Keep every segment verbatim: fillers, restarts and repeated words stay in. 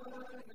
Thank you.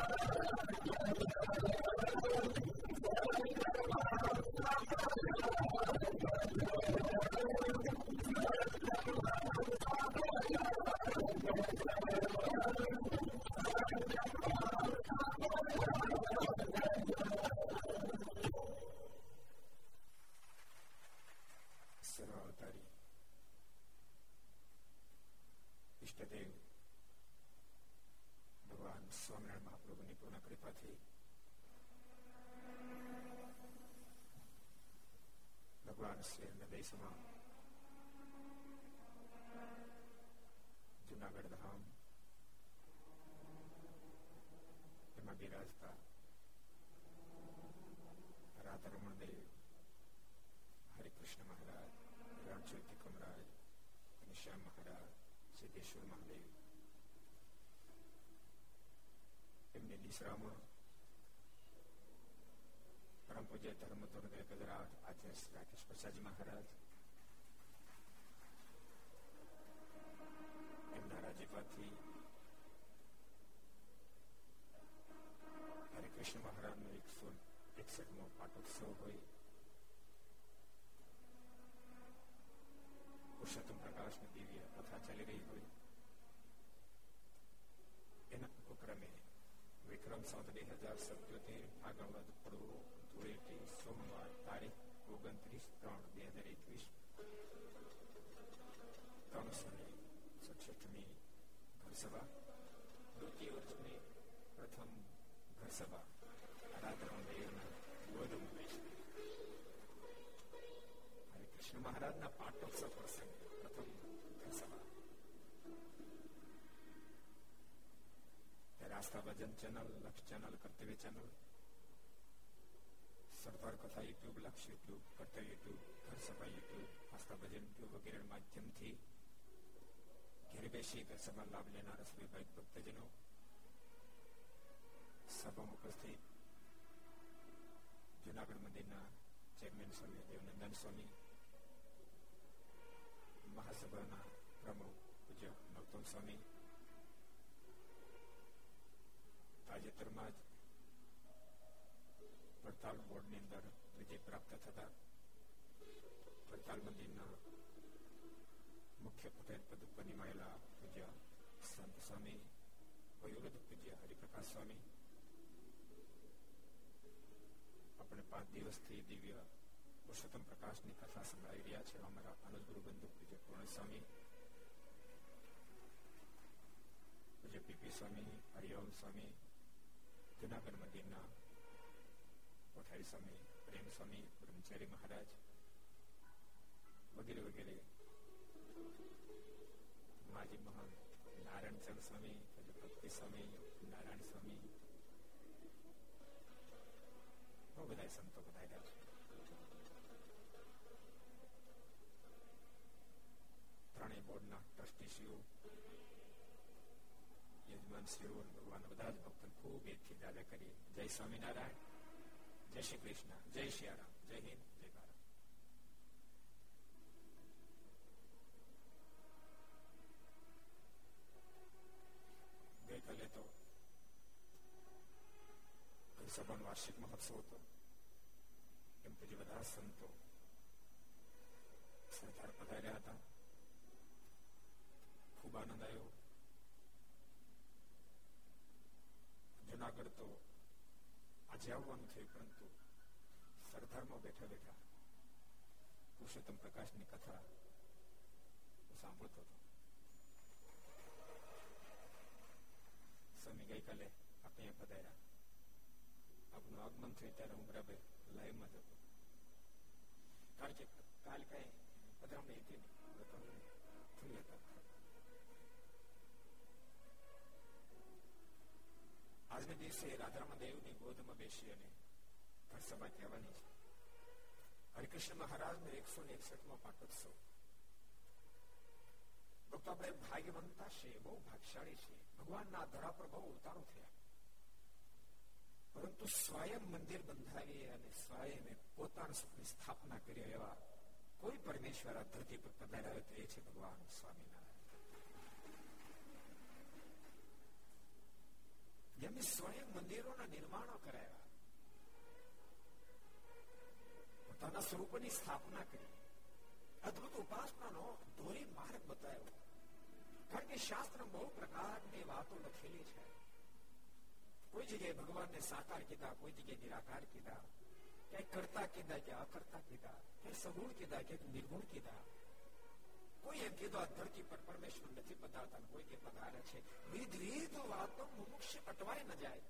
सरदार कथा YouTube Lakshya YouTube Kartavya YouTube Gharsabha YouTube Aastha Bhajan YouTube वगैरह माध्यम थी घर बैसी घर सभा लाभ लेना सभी भाई भक्तजनों सभा में उपस्थित जूनागढ़ मंदिरना चेयरमैन स्वामी देवनंदन स्वामी महासभाना प्रमुख पूज्य नवतम स्वामी તાજેતરમાં જ પડતાલ બોર્ડની અંદર વિજય પ્રાપ્ત થતા પડતાલ મંદિરના મુખ્ય પટેલ પદ ઉપર નિમાયેલા પૂજ્ય સંત સ્વામી વયોવૃદ્ધ પૂજ્ય હરિપ્રકાશ સ્વામી આપણે પાંચ દિવસથી દિવ્ય પુરુષોત્તમ પ્રકાશની કથા સંભળાવી રહ્યા છે. અમારા અનુજગુરુ બંધુ પૂજ્ય પૂર્ણ સ્વામી પૂજ્ય પીપી સ્વામી હરિઓમ સ્વામી જુનાગઢ મંદિરના કોઠારી સ્વામી પ્રેમ સ્વામી બ્રહ્મચારી મહારાજ વગેરે વગેરે માજી મહાન નારાયણચંદ સ્વામી ભક્તિ સ્વામી નારાયણ સ્વામી બહુ બધા સંતો બધા ત્રણેય બોર્ડના ટ્રસ્ટીશ્રીઓ યજમાન શ્રીઓ ભગવાન બધા જ ભક્તો ખૂબ એકથી દાદા કરીએ. જય સ્વામિનારાયણ, જય શ્રી કૃષ્ણ, જય શ્રી રામ, જય હિન્દ, જય ભારત. ગઈકાલે તો ગૌસભાનો વાર્ષિક મહોત્સવ હતો. એમ પછી બધા સંતો સરદાર પધાર્યા હતા. ખૂબ આનંદ આવ્યો. જુનાગઢ તો આજે આવવાનું છે, પરંતુ સરદારમાં બેઠા બેઠા પુરુષોત્તમ પ્રકાશની કથા સાંભળતો હતો. સ્વામી ગઈકાલે આપણે પધાર્યા. આપનું આગમન થયું ત્યારે હું બરાબર લાઈવમાં જતો, કારણ કે કાલ કઈ પધરામણી હતી નહીં. આજના દિવસે રાધામાં દેવની ગોદમાં બેસી અને ઘરસભા કહેવાની છે. હરિકૃષ્ણ મહારાજનો એકસો ને એકસઠમો પાટોત્સવ. ભક્તો, આપણે ભાગ્યવંતા છીએ, બહુ ભાગશાળી છીએ. ભગવાનના ધરા પર બહુ ઉતારો થયા, પરંતુ સ્વયં મંદિર બંધાવીએ અને સ્વયં પોતાના સુખની સ્થાપના કરી એવા કોઈ પરમેશ્વર આ ધરતી પર પધાર્યા તો એ છે ભગવાન સ્વામિનારાયણ, જેમણે સ્વયં મંદિરોના નિર્માણો કરાવ્યા, પોતાના સ્વરૂપની સ્થાપના કરી, અદભુત ઉપાસનાનો ધોરી માર્ગ બતાવ્યો. કારણ કે શાસ્ત્ર બહુ પ્રકારની વાતો લખેલી છે. કોઈ જગ્યાએ ભગવાનને સાકાર કીધા, કોઈ જગ્યાએ નિરાકાર કીધા, ક્યાંક કરતા કીધા, ક્યાં અકર્તા કીધા, ક્યાંક સગુણ કીધા, ક્યાંક નિર્ગુણ કીધા. કોઈ એમ કીધું આ ધરતી પર પરમેશ્વર નથી પધારતા, કોઈ કે પધારે છે. વિધ વિધ વાતો મુમુક્ષ અટવાય ન જાય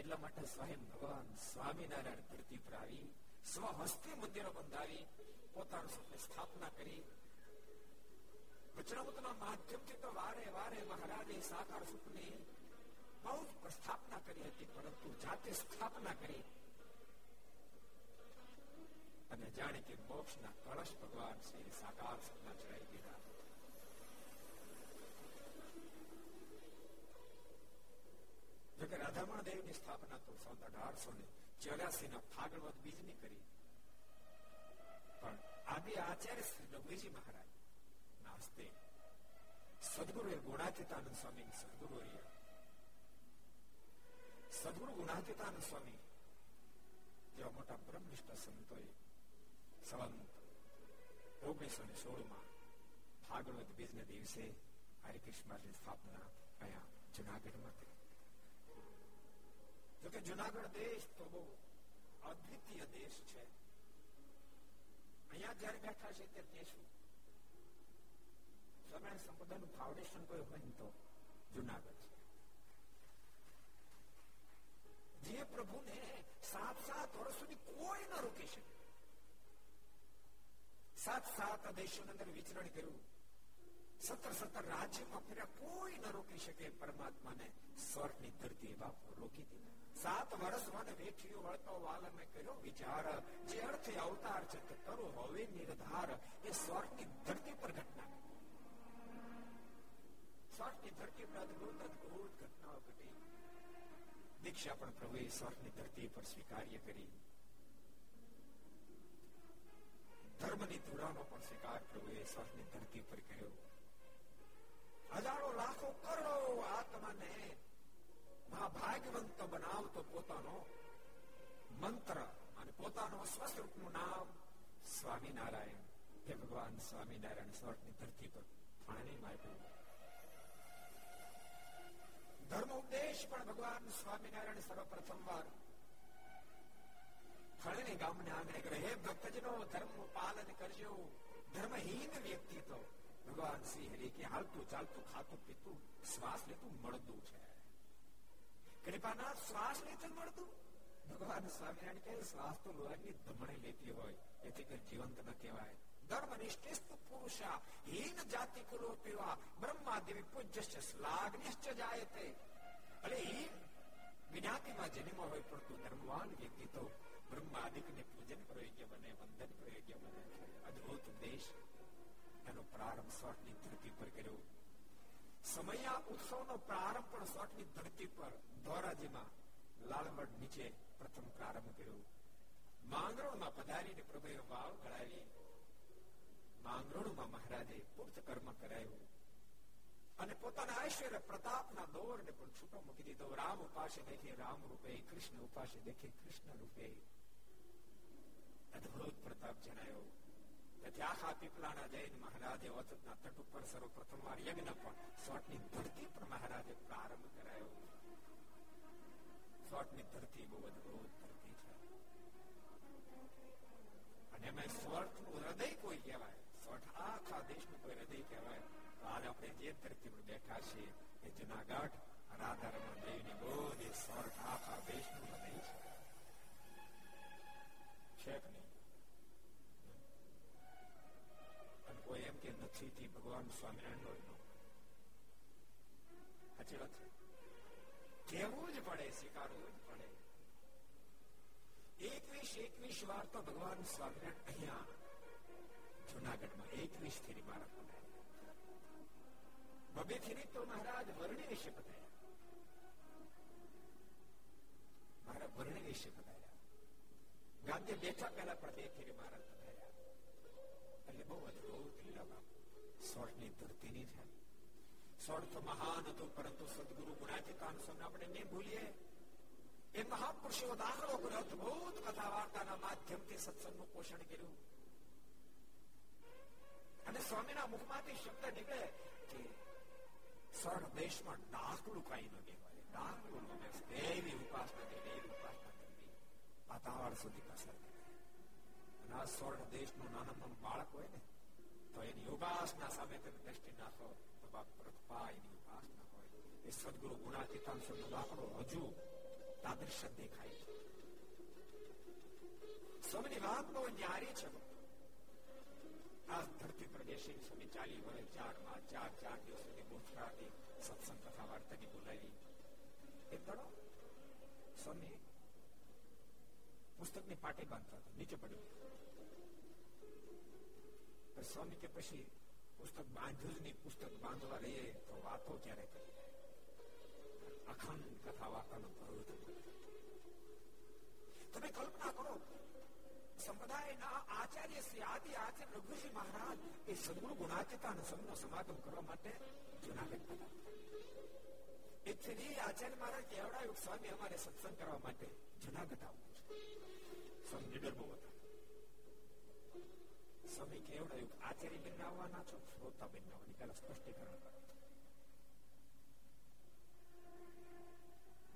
એટલા માટે સ્વયં ભગવાન સ્વામિનારાયણ ધરતી પર આવી સ્વહસ્તે મંદિરો બંધાવી પોતાનું સુખની સ્થાપના કરી. વચનામૃતના માધ્યમથી તો વારે વારે મહારાજે સાકાર સુખની બહુ પ્રસ્થાપના કરી હતી, પરંતુ જાતે સ્થાપના કરી અને જાણે કે મોક્ષના કળશ ભગવાન શ્રી સાકાર સુખના ચડાવી દીધા. જોકે રાધામણ દેવની સ્થાપના તો સૌ અઢારસો ને ચોર્યાસી ના ફાગણવદ બીજની કરી, પણ આદિ આચાર્ય શ્રી ડભોઈજી મહારાજ ના હસ્તે સદગુરુએ ગુણાતીતાનંદ સ્વામી સદગુરુ સદગુરુ ગુણાતીતાનંદ સ્વામી જેવા મોટા બ્રહ્મનિષ્ઠ સંતોએ સવન ઓગણીસો ને સોળમાં ફાગણવદ બીજના દિવસે હરિકૃષ્ણની સ્થાપના અહીંયા જુનાગઢમાં કરી. જોકે જુનાગઢ દેશ તો બહુ અદ્વિતીય દેશ છે. અહીંયા જયારે બેઠા છે ત્યારે દેશું સ્વામિનારાયણ સંપ્રદાયનું ફાઉન્ડેશન કોઈ હોય તો જુનાગઢ છે. જે પ્રભુને સાત સાત વર્ષ સુધી કોઈ ન રોકી શકે. સાત સાત દેશોની અંદર વિચરણ કર્યું, સત્તર સત્તર રાજ્યમાં ફેર્યા, કોઈ ન રોકી શકે. પરમાત્માને સ્વર્ગની ધરતી બાપુ રોકી દીધા. સાત વર્ષ મને વેઠ્યો વળતો વાલ મેં કર્યો વિચાર, જે અર્થે અવતાર છે તે કરો હવે નિર્ધાર. એ સ્વર્ગની ધરતી પર ઘટના, સ્વર્ગની ધરતી પર અદભુત અદભુત ઘટનાઓ ઘટી. દીક્ષા પણ પ્રભુએ સ્વર્ગની ધરતી પર સ્વીકાર્ય કરી. ધર્મની ધૂળાનો પણ સ્વીકાર પ્રભુએ સ્વર્ગની ધરતી પર કર્યો. હજારો લાખો કરોડો આત્માને મહાભાગ્યવંત બનાવતો પોતાનો મંત્ર અને પોતાનો સ્વસ્વરૂપનું નામ સ્વામિનારાયણ, હે ભગવાન સ્વામિનારાયણ સ્વર્ગની ધરતી પર પાણી માર્યું. ધર્મ ઉપદેશ પણ ભગવાન સ્વામિનારાયણ સર્વપ્રથમ વાર ફળની ગામને આંગણે કરે, હે ભક્તજનો ધર્મનું પાલન કરજો. ધર્મહીન વ્યક્તિ તો ભગવાન શ્રી હરિ કે હાલતું ચાલતું ખાતું પીતું શ્વાસ લેતું મળતું છે. કૃપાના શ્વાસ લેતું મળતું ભગવાન સ્વામિનારાયણ કહે શ્વાસ તો લોહાની ધમણે લેતી હોય, એથી કઈ જીવંત ન કહેવાય. ધર્મનિષ્ઠેસ્તુ પુરુષા હીન જાતિ કુલો પીવા બ્રહ્માદેવી પૂજ્યશ્ચ શ્લાઘ્યશ્ચ જાયતે. એટલે હીન વિનાતીમાં જન્મ હોય, પરંતુ ધર્મવાન વ્યક્તિ તો બ્રહ્માદિકને પૂજન પ્રયોગ્ય બને, વંદન પ્રયોગ્ય બને છે. અદભુત ઉપદેશ. એનો પ્રારંભ સ્વર્ગની ધરતી પર કર્યો. સમયા ઉત્સવનો પ્રારંભ પણ સોટની ધરતી પર ધોરાજીમાં લાલમઢ નીચે પ્રથમ પ્રારંભ કર્યો. માંગરોળમાં પધારીને પ્રભુએ વાવ ગળાવી. માંગરોળમાં મહારાજે પૂર્ત કર્મ કરાયું અને પોતાના ઐશ્વર્ય પ્રતાપના દોરને પણ છૂટો મૂકી દીધો. રામ ઉપાસે દેખે રામ રૂપે, કૃષ્ણ ઉપાસે દેખે કૃષ્ણ રૂપે. અદ્ભુત પ્રતાપ જણાયો. તેથી આખા પીપળાના જૈન મહારાજે વચના તટ ઉપર સર્વપ્રથમવાર યજ્ઞ પણ સોટની ધરતી પર મહારાજે પ્રારંભ કરાયો. સોટની ધરતી બહુ અદ્ભુત ધરતી છે અને એમાં સોટનું હૃદય કોઈ કહેવાય. સોટ આખા દેશનું કોઈ હૃદય કહેવાય. આજ આપણે જે ધરતી પર બેઠા છીએ એ જુનાગઢ રાધારમણ દેવની બધી સોર્ટ આખા દેશનું હૃદય છે. કોઈ એમ કે નથી ભગવાન સ્વામિનારાયણ સાચી વાત છે. કહેવું જ પડે, સ્વીકારવું જ પડે. એકવીસ એકવીસ વાર તો ભગવાન સ્વામિનારાયણ અહીંયા જુનાગઢમાં એકવીસ થી મારા પધાર્યા. બબે થી તો મહારાજ વર્ણિ વિશે પધાર્યા. મારા વર્ણિ વિશે પધાર્યા. ગાંધી બેઠા પહેલા પ્રત્યે થી મહારાજ પધાર્યા. એટલે બહુ અદભુત લીલા સોળની ધરતીની છે. સોળ તો મહાન હતો, પરંતુ સદગુરુ ગુણાતીતાન સ્વામી આપણે નહીં ભૂલીએ. એ મહાપુરુષો દાખલો કર્યો. અદભુત કથા વાર્તાના માધ્યમથી સત્સંગનું પોષણ કર્યું અને સ્વામીના મુખમાંથી શબ્દ નીકળે કે સર દેશમાં ડાકલું કઈ ન કહેવાય. ડાકલું દેવી ઉપાસના દેવી ઉપાસના કરવી પાતાળ સુધી કસર અને આ સ્વર્ણ દેશનું નાનામાં બાળક હોય ને તો એની ઉપાસના સામે તમે દ્રષ્ટિ નાખો તો બાપ પ્રતપા એની ઉપાસના હોય. એ સદગુરુ ગુણાતીતાન સ્વામીનો દાખલો હજુ તાદૃશ્ય દેખાય છે. સ્વામીની વાત બહુ ન્યારી છે. આ ધરતી પ્રદેશની સ્વામી ચાલી વર્ષ ચારમાં ચાર ચાર દિવસોની ગોઠવાથી સત્સંગ કથા વાર્તાની બોલાવી. એ ગણો સ્વામી પુસ્તકની પાટી બાંધતા હતા, નીચે પડ્યું. સ્વામી કે પછી પુસ્તક બાંધ્યું જ નહીં. પુસ્તક બાંધવા રહીએ તો વાતો ક્યારે કરી. અખંડ કથા વાર્તાનો ભરોત. તમે કલ્પના કરો સંપ્રદાયના આચાર્ય શ્રી આદિ આચાર્ય રઘુજી મહારાજ એ સદગુરુ ગુણાતીતાન સ્વામીનો સમાગમ કરવા માટે જુનાગઢ આવ્યા. એથી આચાર્ય મહારાજ કહેવડાવ્યું, સ્વામી અમારે સત્સંગ કરવા માટે જુનાગઢ આવવું છે. સ્વામી નીડર બહુ હતા. સ્વામી કહેવડાવ્યું આચાર્ય બનાવવાના છો, શ્રોતા બનાવવાની પહેલા સ્પષ્ટીકરણ કરો.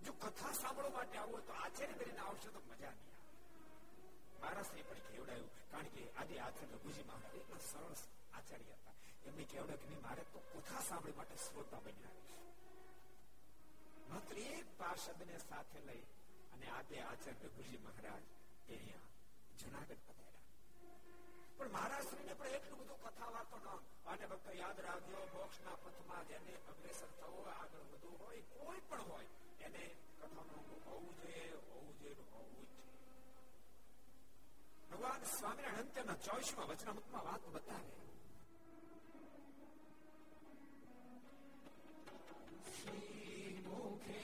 જો કથા સાંભળવા માટે આવો તો આચાર્ય બનીને આવશો તો મજા નહીં. મહારાષ્ટ્રને પણ કેવડાયું, કારણ કે આજે આચાર્ય રઘુજી મહારાજ એટલા સરળ આચાર્ય હતા. એમને કેવડાવ્યું કે મારે તો કથા સાંભળવા માટે શ્રોતા બનાવીશ. માત્ર એક પાર્ષદને સાથે લઈ અને આજે આચાર્ય રઘુજી મહારાજ એ અહીંયા જુનાગઢ પધાર્યા. પણ મહારાષ્ટ્રને પણ એટલું બધું કથા વાતો ન. અને ભક્તો યાદ રાખજો, મોક્ષના પથમાં જેને અગ્રેસર થવો, આગળ વધવું હોય, કોઈ પણ હોય, એને કથાનું હોવું જોઈએ, હોવું જોઈએ, હોવું જ. ભગવાન સ્વામિનારાયણ અંત્યના ચોવીસમાં વચનામૃતમાં વાત બતાવે. શ્રી મુખે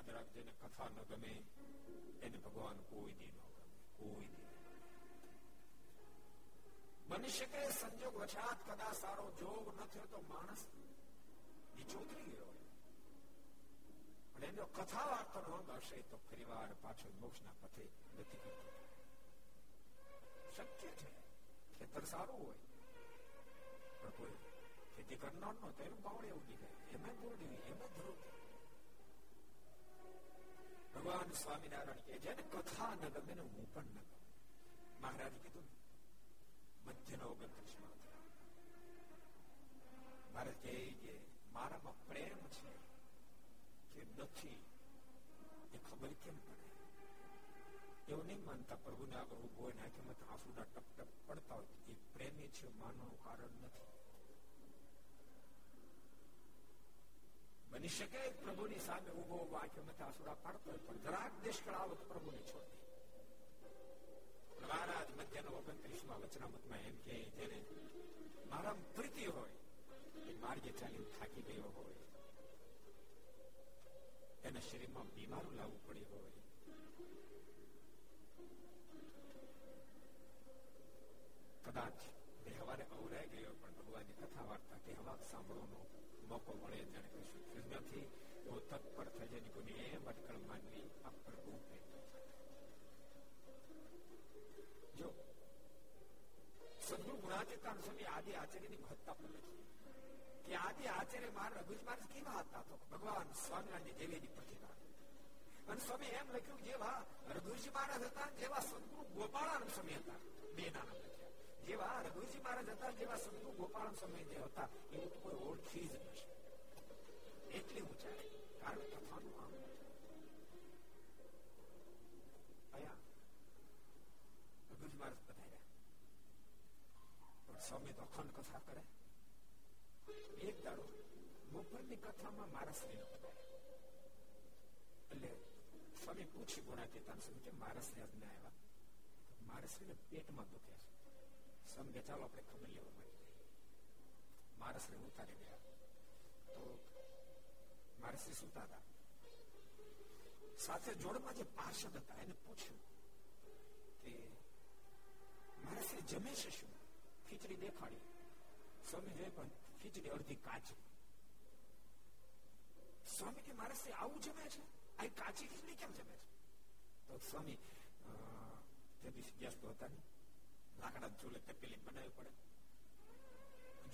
યાદ રાખજે, ને કથા ન ગમે એને ભગવાન કોઈ દી ન ગમે, કોઈ દી બની શકે. સંજોગ વછાત કદાચ સારો જોગ ન થયો તો માણસ ચોતરી ગયો હોય, પણ એનો કથા વાર્તા રોગ હશે તો ફરી વાર પાછો મોક્ષના પથે નથી કરતો. શક્ય છે ખેતર સારું હોય પણ કોઈ ખેતી કરનાર નો તો એનું બાવળે ઉગી જાય, એમાં બોલવી એમાં ધ્રુવ. ભગવાન સ્વામિનારાયણ કે જેને કથા ન ગમે ને હું પણ ન ગમે. મહારાજે કીધું મધ્યનો ઓગણત્રીસ માં મહારાજ કહે કે મારામાં પ્રેમ છે કે નથી એ ખબર કેમ પડે? એવું નહીં માનતા પ્રભુને આગળ ઉભો હોય ને આંખમાં આંસુના ટપ ટપ પડતા હોય એ પ્રેમી છે, માનવાનું કારણ નથી. બની શકે પ્રભુની સામે ઉભો આંખમાં આંસુડા પાડતો હોય પણ જરાક દેશકળ આવો તો પ્રભુને છોડે. મહારાજ મધ્યના ઓગણત્રીસમાં વચનામૃતમાં એમ કહે જેને મારામાં પ્રીતિ હોય માર્ગે ચાલી થાકી ગયો હોય, એના શરીરમાં બીમારું લાવવું પડ્યું હોય, કદાચ વ્યવહારે અવરાઈ ગયો પણ ભગવાનની કથા વાર્તા કહેવા સાંભળવાનો મોકો મળે, જાણે કશું થયું નથી એવો તત્પર થઈ જાય. કોઈને એમ અટકળ માનવી આ પ્રભુ જો સદગુરુ ગુણાતીતાનંદ સ્વામી આદિ આચાર્યની મહત્તા પણ નથી. આદિ આચાર્ય મારા રઘુજ માણસ કેવા હતા તો ભગવાન સ્વામિનારાયણ દેવીની પ્રતિભા. અને સ્વામી એમ લખ્યું જેવા રઘુજી મહારાજ હતા જેવા સદગુરુ ગોપાળાનંદ સ્વામી હતા, બે નામ લખ્યા. જેવા રઘુજી મહારાજ હતા જેવા સદગુરુ ગોપાળાનંદ સ્વામી જે હતા એવું કોઈ ઓળખી જ ન શકે, એટલી ઊંચાઈ. કારણ કથાનું આમ અહીંયા રઘુજી મહારાજ બતાવ્યા પણ સ્વામી તો અખંડ કથા કરે. એક દાડો બપોરની કથામાં મારા શ્રી એટલે સ્વામી પૂછી ગુણાતીતાનંદ સ્વામી કે મારા શ્રી આજને આવ્યા, મારા શ્રીને પેટમાં દુખ્યા છે. સમજે ચાલો આપણે ખબર લેવા માંડી. મારા શ્રી ઉતારી ગયા તો મારા શ્રી સુતા હતા. સાથે જોડમાં જે પાર્ષદ હતા એને પૂછ્યું કે મારા શ્રી જમે છે શું? ખીચડી દેખાડી. સ્વામી જોઈ પણ ખીચડી અડધી કાચી. સ્વામી કે મારા શ્રી આવું જમે છે? આ કાચી ખીચડી કેમ જમે છે? તો સ્વામી તે દિવસ ગેસ તો હતા નહીં, લાકડા ચૂલે તપેલી બનાવવી પડે.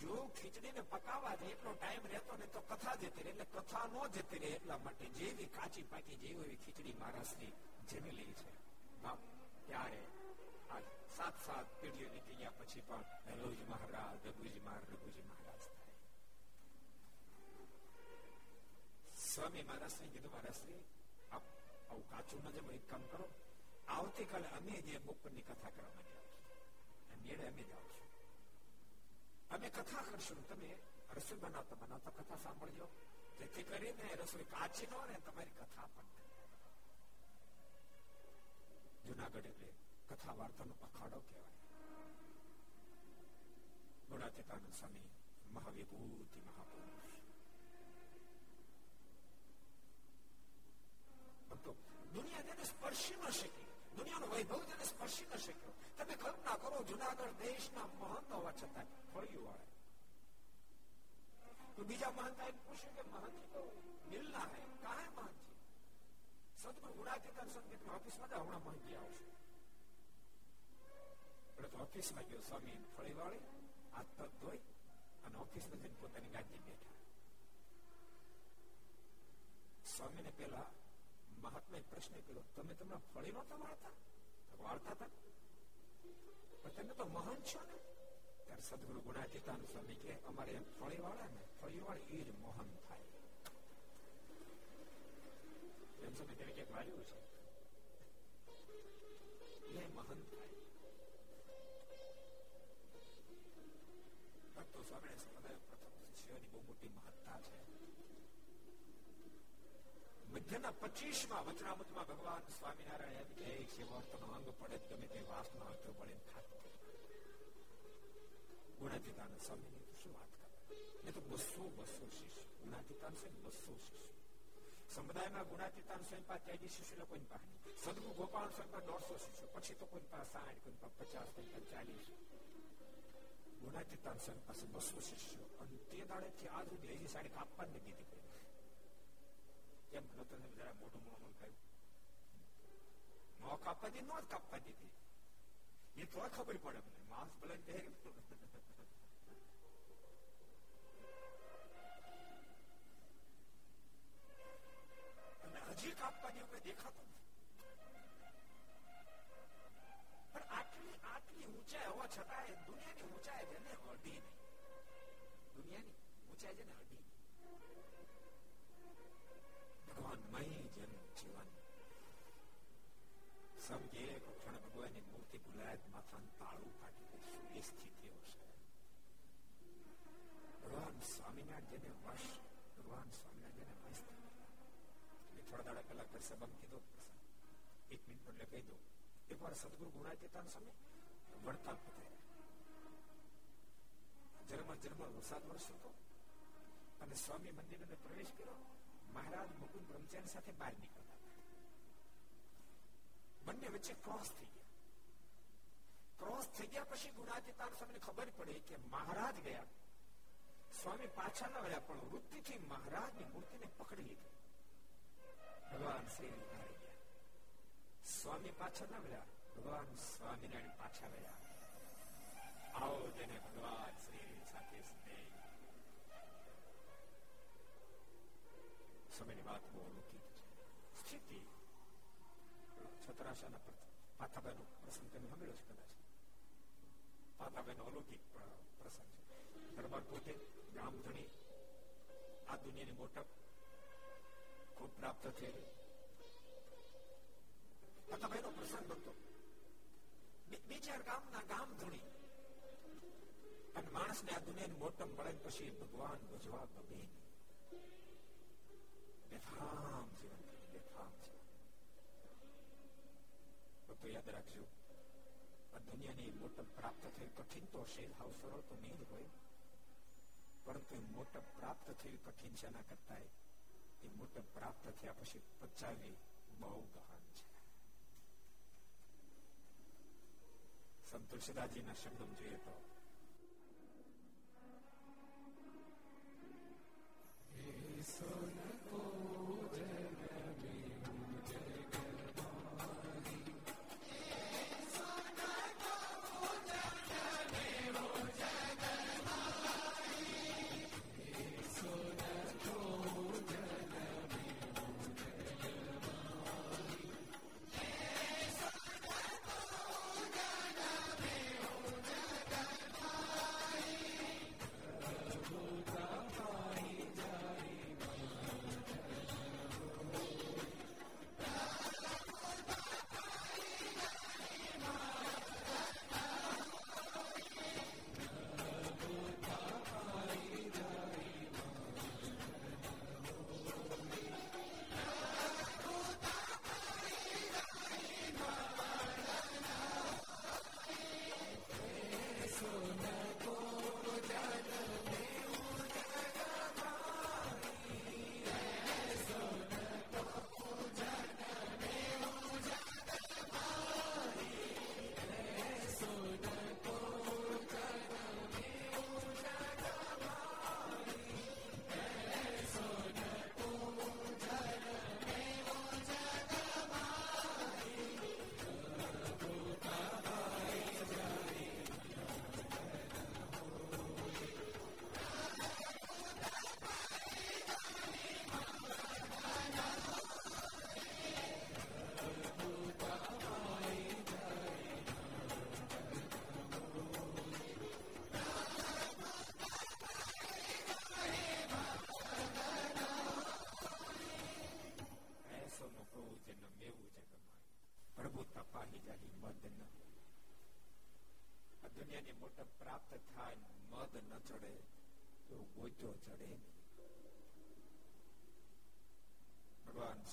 જો ખીચડીને પકાવવા જાય એટલો ટાઈમ રહેતો ને તો કથા જતી રહે, એટલે કથા ન જતી રહે એટલા માટે જેવી કાચી પાકી જેવી એવી ખીચડી મારા શ્રી જમી લે છે. બાપ ત્યારે સાત સાત પેઢીઓ નીકળી ગયા પછી પણ રઘુજી મહારાજ રઘુજી મહારાજ રઘુજી મહારાજ થાય. સ્વામી મહારાજને કીધું મહારાજશ્રી આપ આવું કાચું ન જમો, એક કામ કરો આવતીકાલે અમે જે બપોરની કથા કરવા માટે આવશું મેળે અમે જ આવશું, અમે કથા કરશું, તમે રસોઈ બનાવતા બનાવતા કથા સાંભળજો જેથી કરીને રસોઈ કાચી ન ને તમારી કથા પણ જુનાગઢ એટલે કથા વાર્તાનો અખાડો કહેવાય. ગુણાતીતાનંદ સ્વામી મહાવિભૂતિ મહાપુરુષ. દુનિયા તેને સ્પર્શી ન શકી, દુનિયાનો વૈભવ તેને સ્પર્શી ન શક્યો. તમે કલ્પના કરો જુનાગઢ દેશના મહંત હોવા છતાં ફળિયું વાળે. બીજા મહંતા એમ પૂછ્યું કે મહંત તો મિલના હે કાંઈ મહંતજી? સદગુરુ ગુણાતીતાનંદ સ્વામી તમે ઓફિસમાં જ હમણાં મહંતી આવશે. ઓફિસમાં ગયો સ્વામી ફળી વાળી હાથ પગ ધોઈ અને ઓફિસમાં જઈને પોતાની ગાદી બેઠા. સ્વામીને પેલા મહાત્માએ પ્રશ્ન કર્યો તમે તમને ફળી નહોતા વાળતા, વાળતા હતા પણ તમે તો મહાન છો ને? ત્યારે સદગુરુ ગુણાતીતાનંદ સ્વામી કે અમારે એમ ફળી વાળે ને ફળી વાળે એ જ મહાન થાય. એમ સમય તેને ક્યાંક વાળ્યું છે એ મહાન થાય. ભક્તો સ્વામી સમુદાય પ્રથમ શિષ્યોની બહુ મોટી મહત્તા છે. મધ્યના પચીસમાં વચનામૃતમાં ભગવાન સ્વામિનારાયણ એમ કહે છે વર્તનો અંગ પડે ગમે તે વાસના હતો પડે ખાતે. ગુણાતીતાનંદ સ્વામીની તો શું વાત કરે, એ તો બસો બસો શિષ્ય ગુણાતીતાનંદ બસો શિષ્ય સંપ્રદાયમાં ગુણાતીતાન સ્વયંપા ત્યાગી શિષ્ય લોકોની પાસે, સદગુરુ ગોપાલ સ્વયંપા દોઢસો શિષ્યો, પછી તો કોઈ પાસે સાઠ, કોઈ પાસે પચાસ, કોઈ પાસે ચાલીસ, ગુણાતીતાન સ્વયં પાસે બસો શિષ્યો. અને તે દાડેથી આજ સુધી એવી સાડી કાપવા જ નથી દીધી. કેમ ભણતરને જરા મોટું મોણું કહ્યું, ન કાપવા દીધી, ન જ કાપવા દીધી. એ તો ખબર પડે મને માણસ ભલે હજી કાપવાની આપણે દેખાતું નથી. પણ આટલી આટલી ઊંચાઈ હોવા છતાં દુનિયાની ઊંચાઈ છે ને અડી નહીં, દુનિયાની ઊંચાઈ છે ને અડી નહીં. ભગવાનમય જેનું જીવન સમજે કક્ષણ ભગવાનની મૂર્તિ ભૂલાય માથાનું તાળું ફાટી દઈશું એ સ્થિતિ હશે. ભગવાન સ્વામિનારાયણ જેને વશ, ભગવાન સ્વામિનારાયણ જેને વશ થોડા દાડા પેલા ગરસાબામાં કીધો, એક મિનિટ એટલે કહી દો, એક વાર સદગુરુ ગુણાતીતાન સામે વડતાલ પધાર્યા. જરમાં જરમાં વરસાદ વરસ્યો હતો અને સ્વામી મંદિરને પ્રવેશ કર્યો. મહારાજ મુકુદ બ્રહ્મચારી સાથે બહાર નીકળતા હતા, બંને વચ્ચે ક્રોસ થઈ ગયા. ક્રોસ થઈ ગયા પછી ગુણાતીતાન સામે ખબર પડી કે મહારાજ ગયા, સ્વામી પાછા ન વળ્યા પણ વૃત્તિથી મહારાજની મૂર્તિને પકડી લીધી. ભગવાન શ્રી સ્વામી પાછા ના ગયા, ભગવાન સ્વામિનારાયણ પાછા ગયા. આવો તેને ભગવાન શ્રી સાથે સમયની વાત બહુ મૂકી સ્થિતિ છત્રાશાના પાથાભાઈ નો પ્રસંગ તમે સાંભળ્યો છે કદાચ. પાથાભાઈ નો અલૌકિક પ્રસંગ છે. દરબાર પોતે ગામ ધણી, આ દુનિયાની મોટપ ખૂબ પ્રાપ્ત થયેલી. પાતાભાઈ નો પ્રસંગ હતો, બે ચાર ગામના ગામ ધણી અને માણસને આ દુનિયાની મોટમ મળે પછી ભગવાન ભજવા ગમે નહીં. બેફામ જીવન, બેફામ જીવન. ભક્તો યાદ રાખજો, આ દુનિયાની મોટમ પ્રાપ્ત થઈ કઠિન તો હશે, હાવ સરળ તો નહીં હોય, પરંતુ મોટમ પ્રાપ્ત થવી કઠિન છે એના કરતા એ મોટે પ્રાપ્ત થયા પછી પચાવી બહુ ગહન છે. સંત તુલસીદાસજીના શબ્દમાં જોઈએ તો એ સોન કો જનમી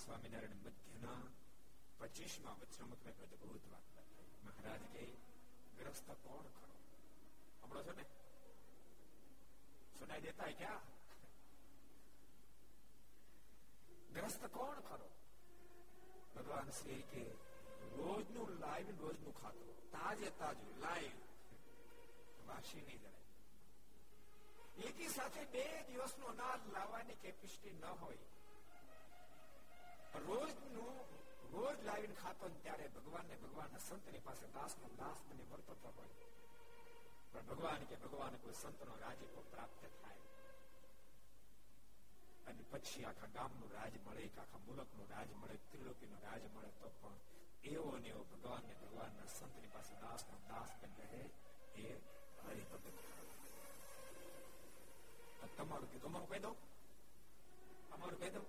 સ્વામિનારાયણ મધ્યના પચીસમાં વચનામૃત માં અદભુત વાત બતાવી. મહારાજ કે ગ્રસ્ત કોણ ખરો? આપણો છે ને સુનાઈ દેતા ક્યાં? ગ્રસ્ત કોણ ખરો? ભગવાન શ્રી કે રોજનું લાઈવ રોજનું ખાતું, તાજે તાજું લાઈવ, વાસી નહીં જરાય. એકી સાથે બે દિવસનો અનાજ લાવવાની કેપેસિટી ન હોય, રોજનું રોજ લાવીને ખાતો, ત્યારે ભગવાનને ભગવાનના સંતની પાસે દાસનો દાસ બની વર્તતો હોય. પણ ભગવાન કે ભગવાન કોઈ સંતનો રાજીપો પ્રાપ્ત થાય અને પછી આખા ગામનું રાજ મળે, આખા મુલકનું રાજ મળે, ત્રિલોકીનું રાજ મળે, તો પણ એવો ને એવો ભગવાનને ભગવાનના સંતની પાસે દાસનો દાસ બની રહે એ હરિભક્ત. તમારું કીધું અમારું કહી દઉં, અમારું કહી દઉં,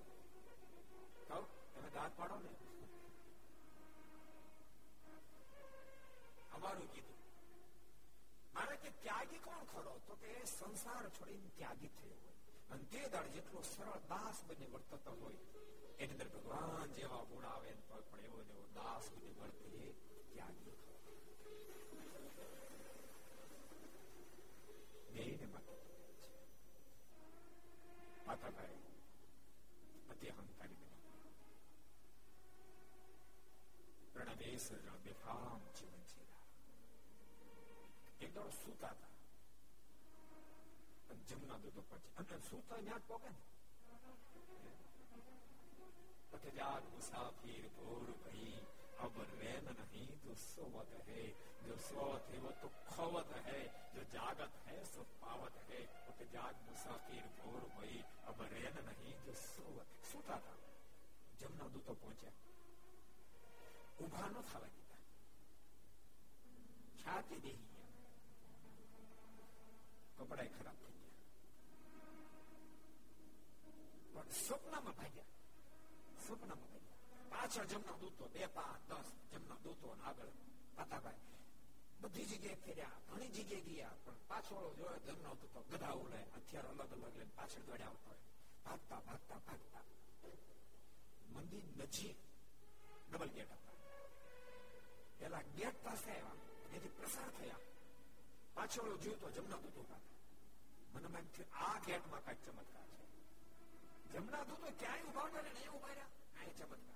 કહું તમે દાંત પાડો ને, અમારું કીધું. મારે કે ત્યાગી કોણ ખરો? તો કે સંસાર છોડીને ત્યાગી થયો હોય અને તે દાડે જેટલો સરળ દાસ બની વર્તતો હોય, એની અંદર ભગવાન જેવા ગુણ આવે, પણ એવો જેવો દાસ બની વર્તે ત્યાગી ખરો. બેને માટે માતા ભાઈ અતિ અહંકારી બની પ્રણવેશ બેફામ જીવન છે. એકદમ સૂતા હતા, જમના દૂધ ઉપર છે અને સૂતા ન્યાજ પોગે પતજાત મુસાફિર ભોર ભઈ અબ રેન નહીં તો સોવત હૈ, જો સોવત હૈ વો તો ખોવત હૈ, જો જાગત હૈ સો પાવત હૈ. પતજાત મુસાફિર ભોર ભઈ અબ રેન નહીં તો સોવત. સૂતા હતા, જમના દૂતો પહોંચ્યા, ઉભા ન થવા દીધા, છાતી દેહી ગયા, કપડા ખરાબ થઈ ગયા, પણ સપનામાં ભાગ્યા, સપનામાં ભાગ્યા. પાછળ જમના દૂતો બે પાંચ દસ જમના દૂતો આગળ પાતાભાઈ બધી જગ્યાએ ફેર્યા, ઘણી જગ્યાએ ગયા, પણ પાછળ જોયો જમના દૂતો ગધા ઉડે, હથિયાર અલગ અલગ લઈને પાછળ દોડ્યા આવતા હોય, ભાગતા ભાગતા ભાગતા મંદિર નજીક ડબલ ગેટ હતા, પેલા ગેટ પાસે આવ્યા, એથી પ્રસાર થયા. પાછળ જોયું તો જમના દૂતો હતા. મને એમ થયું આ ગેટમાં કઈ ચમત્કાર છે, જમના દૂતો ક્યાંય ઉભા કરે ને ઉભા રહ્યા, આ ચમત્કાર છે.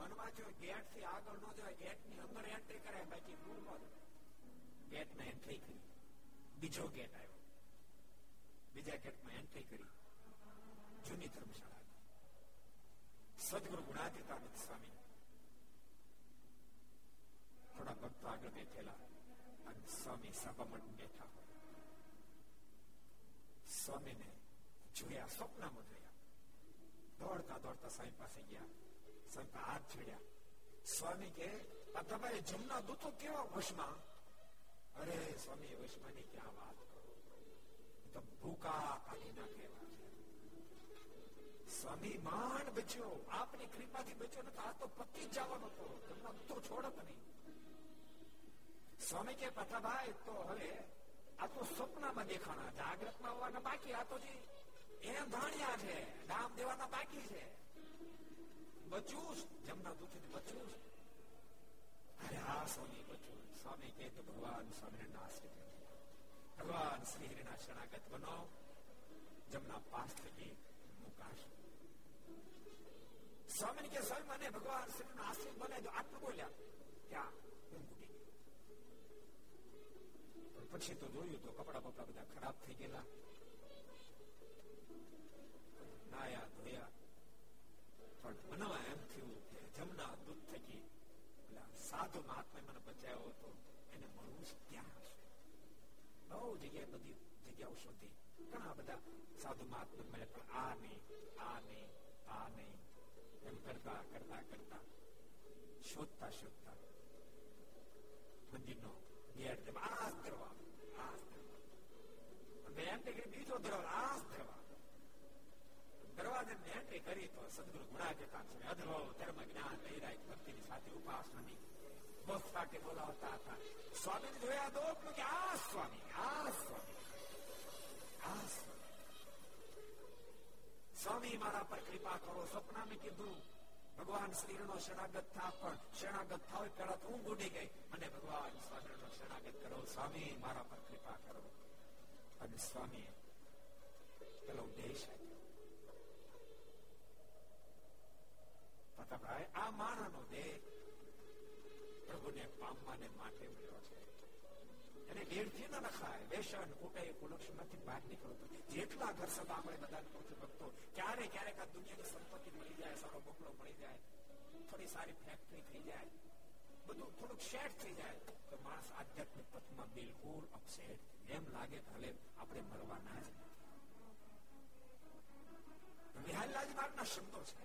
મનમાં જો ગેટ થી આગળ ન જવાય, ગેટની અંદર એન્ટ્રી કરે, બાકી દૂર ન જાય. ગેટમાં એન્ટ્રી કરી, બીજો ગેટ આવ્યો, બીજા ગેટમાં એન્ટ્રી કરી, જૂની ધર્મશાળા હતી. સદગુરુ ગુણાતીતાનંદ સ્વામી થોડા ભક્તો આગળ બેઠેલા અને સ્વામી સભામાં બેઠા હોય. સ્વામીને જોયા, સ્વપ્નમાં જોયા, દોડતા દોડતા સ્વામી પાસે ગયા, સ્વામી હાથ જોડ્યા. સ્વામી કે આ તમારે જમના દૂતો કેવા વશમાં? અરે સ્વામી, વશમાં ની ક્યાં વાત કરો, તો ભૂકા કાઢી નાખેલા છે. સ્વામી માંડ બચ્યો, આપની કૃપાથી બચ્યો, ને આ તો પતિ જ જવાનો હતો, તમને તો છોડત નહીં. સ્વામી કે પતાભાઈ તો હવે આ તો સપનામાં દેખાણા, જાગ્રતમાં હોવાના બાકી, આ તો એને ધાણ્યા છે, નામ દેવાના બાકી છે, બચ્યું જમના દુઃખથી બચ્યું. અરે હા સ્વામી બચ્યું. સ્વામી કે તો ભગવાન સ્વામી ના આશ્રિત, ભગવાન શ્રી હરિના શરણાગત બનો, જમના પાસ થકી મુકાશ. સ્વામી કે સ્વામી મને ભગવાન શ્રી નો આશ્રિત બને, તો આટલું બોલ્યા ત્યાં હું મૂકી ગયો. પછી તો જોયું તો કપડા બપડા બધા ખરાબ થઈ ગયેલા, નાયા ધોયા, પણ મનમાં એમ થયું કે જમના દૂધ થકી પેલા સાધુ મહાત્મા મને બચાવ્યો હતો, એને મળવું જ ત્યાં હશે. બહુ જગ્યાએ બધી જગ્યાઓ શોધી, ઘણા બધા સાધુ મહાત્મા મળે, પણ આ નહીં આ નહીં આ નહીં એમ કરતા કરતા કરતા શોધતા શોધતા મંદિરનો ગેટ દેવા આસ ધરવા આસ ધરવા એન્ટ્રી, બીજો ધરવા આસ ધરવા દરવાજાની એન્ટ્રી કરી તો સદગુરુ ગુણાતીતાનંદ અદભુત ધર્મ જ્ઞાન વૈરાગ ભક્તિની સાથે ઉપાસનાની બસ સાથે બોલાવતા હતા. સ્વામીને જોયા દો કે આ સ્વામી આ સ્વામી સ્વામી મારા પર કૃપા કરો. સપનામાં કીધું ભગવાન શ્રીનો શરણાગત થા, પણ શરણાગત થાય પેલા તો હું ઉડી ગઈ, અને ભગવાન સ્વામીનો શરણાગત કરો, સ્વામી મારા પર કૃપા કરો. અને સ્વામીએ પેલો ઉપદેશ આપ્યો, પ્રતાપરાય આ માનવનો દેહ પ્રભુને પામવાને માટે મળ્યો છે. એને નિર્ભય ન રખાય, વેસન કુટાઈ કુલક્ષમાંથી બહાર નીકળો. જેટલા ઘર સભા આપણે બધા પહોંચી ભક્તો ક્યારેક ક્યારેક આ દુનિયાની સંપત્તિ મળી જાય, સારો મોકલો મળી જાય, થોડી સારી ફેક્ટરી થઈ જાય, બધું થોડુંક સેટ થઈ જાય તો માણસ આધ્યાત્મિક પથમાં બિલકુલ અપસેટ, એમ લાગે ભલે આપણે મરવાના જ. વિહારલાલ મારના શબ્દો છે.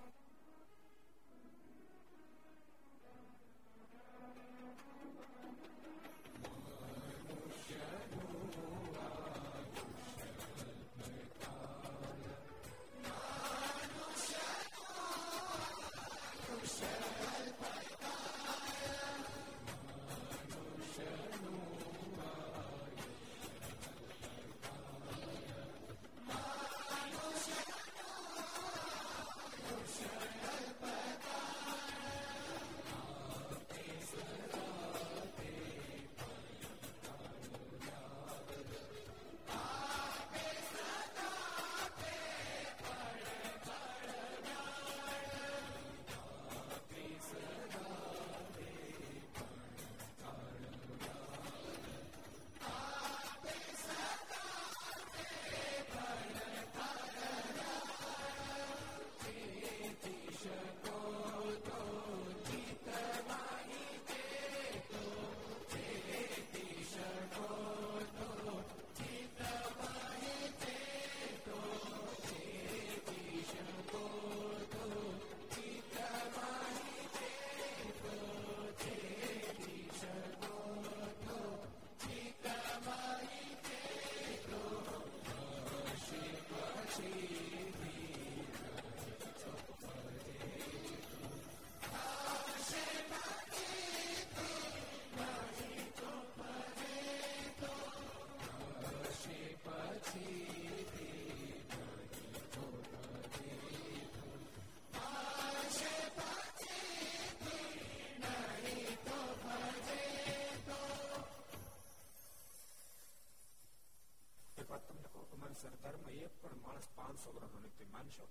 સરદારમાં એક પણ માણસ પાંચસો ગ્રામ નથી, માનશો?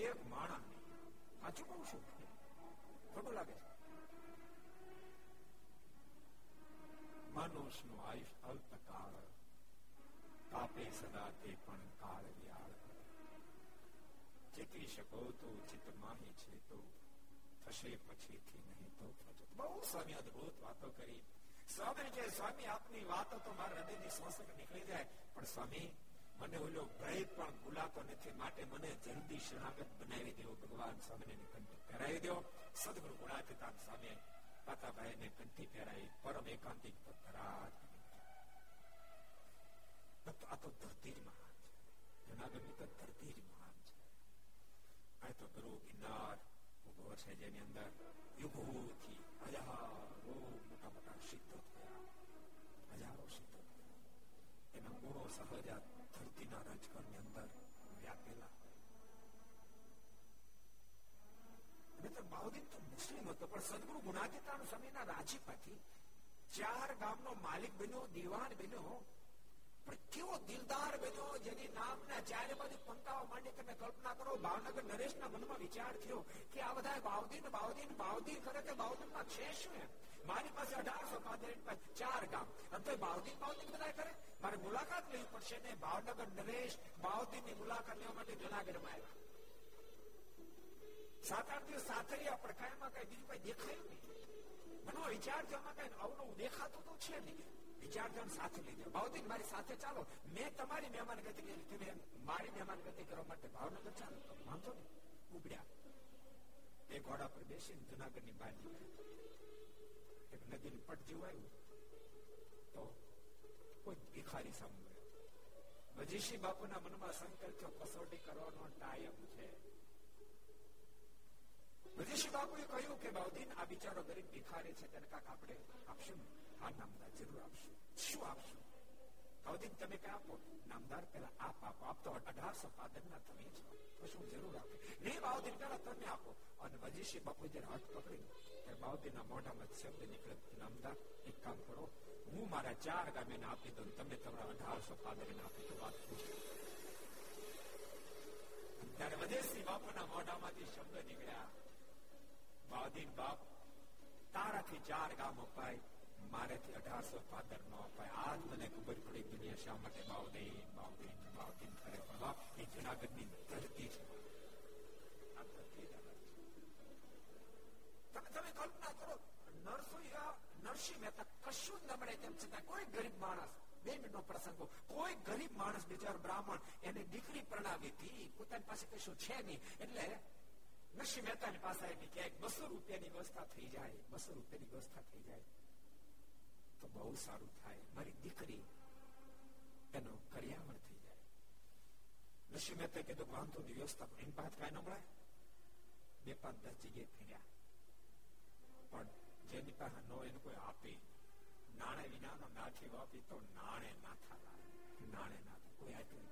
એક માણસ, સાચું કહું છું, ખોટું લાગે છે? માનુષનું આયુષ અલ્પકાળ, કાપે સદા તે પણ કાળ વ્યાળ. ચેતરી શકો તો ચિત્તમાં છે તો થશે, પછીથી નહીં તો થશે. બહુ સારી અદભુત વાતો કરી સ્વામી કે સ્વામી આપની વાતો તો મારા હૃદયની શ્વાસક નીકળી જાય, પણ સ્વામી મને ઓલો ભય પણ ભૂલાતો નથી, માટે મને જલ્દી શરણાગત બનાવી દેવો. ભગવાન સ્વામીને કંઠી પહેરાવી દેવો. સદગુરુ ગુણાતીતાન સ્વામી પાતાભાઈને કંઠી પહેરાવી પરમ એકાંતિક પધરા. આ તો ધરતી જ મહાન છે, જુનાગઢની તો ધરતી જ મહાન છે. આ તો ગુરુ ગિરનાર ઉભો છે, જેની અંદર યુગોથી હજારો મોટા મોટા સિદ્ધો થયા, હજારો સિદ્ધો થયા. એના ગુણો સહજાત ધરતીના રાજકરની અંદર વ્યાપેલા. બાઉદીન તો મુસ્લિમ હતો, પણ સદગુરુ ગુણાતીતાન સ્વામીના રાજીપાથી ચાર ગામનો માલિક બન્યો, દીવાન બન્યો, પણ કેવો દિલદાર બન્યો, જેની નામના ચારે બાજુ પંકાવા માંડે. તમે કલ્પના કરો, ભાવનગર નરેશના મનમાં વિચાર થયો કે આ બધા બાવદીન બાવદીન બાવદીન કરે કે બાવદીનમાં છે શું? એમ મારી પાસે અઢારસો પાદરેટ ચાર ગામ અને તો બાવદીન બાવદીન બધા કરે, મારે મુલાકાત લેવી પડશે ને. ભાવનગર નરેશ બાવદીનની મુલાકાત લેવા માટે જુનાગઢમાં આવ્યા. સાત આઠ દિવસ સાથેરિયા, પણ કાંઈમાં કાંઈ બીજું કાંઈ દેખાયું નહીં. મનો વિચાર થયો, આમાં કાંઈ અવનવું દેખાતું તો છે નહીં. ચાર જણ સાથે લઈ જાય, બાઉદીન મારી સાથે ચાલો, મેં તમારી મહેમાન ગતિ કરી, મારી મહેમાન ગતિ કરવા માટે ભાવનગર ચાલો, વાંધો નહીં. ઉપડ્યા, એ ઘોડા પર બેસીને જુનાગઢ ની બહાર નીકળ્યા. એક નદીનું પટ જેવું આવ્યું તો કોઈ ભિખારી સામે વજીશી બાપુના મનમાં સંકલ્પ થયો, કસોટી કરવાનો ટાઈમ છે. વજીશી બાપુએ કહ્યું કે બાઉદીન, આ બિચારો ગરીબ ભિખારી છે, તેને કાંક આપણે આપશું. આ નામદાર જરૂર આપશું. શું આપશું? બાઉદીન તમે કઈ આપો? નામદાર પેલા આપ આપો, આપ તો અઢારસો પાદર ના તમે છો, તો શું જરૂર આપે? નહીં બાઉદીન પેલા તમે આપો. અને વજીશી બાપુ જયારે હાથ પકડ્યો ત્યારે બાઉદીનના મોઢામાં શબ્દ નીકળ્યો, નામદાર એક કામ કરો, હું મારા ચાર ગામે ને આપી દઉં, તમે તમારા અઢારસો પાદર ને આપી દો. વાત ત્યારે વજીશી બાપુના મોઢામાંથી શબ્દ નીકળ્યા, ભાવદીન બાપ, તારાથી ચાર ગામ અપાય, મારેથી અઢારસો પાદર નો અપાય. આજ મને ખબર પડી દુનિયા શા માટે ભાવદીન ભાવદીન ભાવદીન કરે. બાપ એ જુનાગઢ ની ધરતી છે. તમે કલ્પના કરો, નરસિંહ મહેતા કશું જ ન મળે તેમ છતાં કોઈ ગરીબ માણસ, બે મિનિટ નો પ્રસંગો, કોઈ ગરીબ માણસ બિચારો બ્રાહ્મણ, એની દીકરી પરણાવી હતી, પોતાની પાસે કશું છે નહીં, એટલે નરસિંહ મહેતાની પાસે એની ક્યાંક બસો રૂપિયાની વ્યવસ્થા થઈ જાય, બસો રૂપિયાની વ્યવસ્થા થઈ જાય તો બહુ સારું થાય, મારી દીકરી એનો કર્યાવર થઈ જાય. નરસિંહ મહેતા કીધું વાંધો ની વ્યવસ્થા, પણ એની પાસે કાંઈ ન મળે. બે પાંચ દસ જગ્યાએ ફેર્યા, પણ જેની પાસે ન હોય એને કોઈ આપે. નાણે વિનાનો નાથી વાપી તો નાણે નાથા નાણે નાથા કોઈ આપ્યું.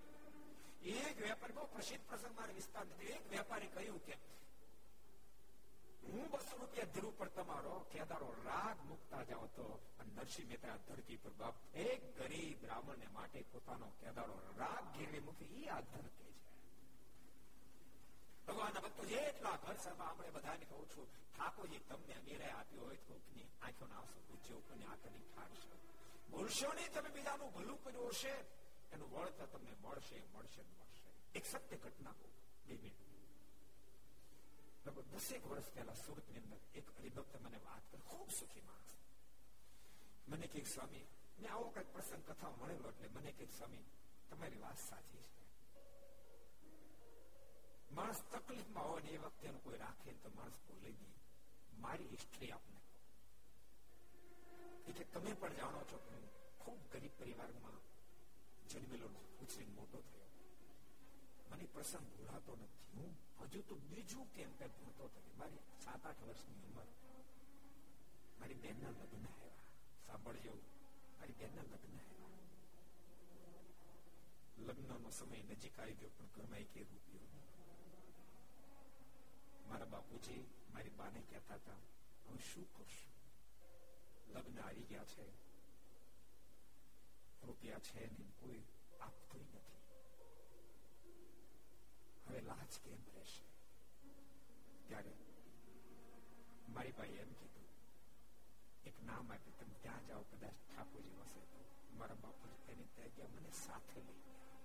એક વેપારી, બહુ પ્રસિદ્ધ પ્રસંગ મારા વિસ્તારમાં, એક વેપારી કહ્યું કે હું બસો રૂપિયા ધીરું પર તમારો ખેદારો રાગ મૂકતા જાઓ તો. નરસિંહ મહેતા ધરતી પર બાપ એક ગરીબ બ્રાહ્મણને માટે પોતાનો ખેદારો રાગ ઘેરવી મૂકે, એ આ ધરતી છે. ભગવાનના ભક્તો જેટલા ઘરસભા આપણે બધાને કહું છું, ઠાકોરજી તમને અમીરાય આપ્યો હોય તો કોઈની આંખોના આંસુ પૂછજો, કોઈની આંખની ઠારશો, ભૂલશો નહીં. તમે બીજાનું ભલું કર્યું હશે, એનું વળતર તમને મળશે મળશે મળશે. એક સત્ય ઘટના કહું, બે મિનિટ. લગભગ દસેક વર્ષ પહેલા સુરતની અંદર એક હરિભક્ત મને વાત કરી, ખૂબ સુખી માણસ. મને કહે સ્વામી, મેં આવો કંઈક પ્રસંગ કથા મળેલો, એટલે મને કહે સ્વામી તમારી વાત સાચી છે. માણસ તકલીફમાં હોય ને એ વખતે એનું કોઈ રાખે તો માણસ બોલે નહીં. મારી હિસ્ટ્રી આપને એટલે તમે પણ જાણો છો કે હું ખૂબ ગરીબ પરિવારમાં જન્મેલો, ઉછરીને મોટો થયો, મને પ્રસંગ ભૂલાતો નથી. હું હજુ તો બીજું કેમ કંઈ ભૂલતો થયો. મારી સાત આઠ વર્ષની ઉંમર, મારી બહેનના લગ્ન આવ્યા. સાંભળજો, મારી બહેનના લગ્ન આવ્યા. લગ્નનો સમય નજીક આવી ગયો, પણ ઘરમાં એક રૂપિયો. મારા બાપુજી મારી બાને કહેતા હતા હું શું કરશું, લગ્ન આવી ગયા છે, રૂપિયા છે ને કોઈ આપતું નથી, હવે લાજ કેમ રહેશે. ત્યારે મારી બાએ એમ કીધું, એક નામ આપ્યું, તમે ત્યાં જાઓ કદાચ ઠાકોરજી વસે. તો મારા બાપુજી તેને ત્યાં ગયા, મને સાથે લઈ ગયા.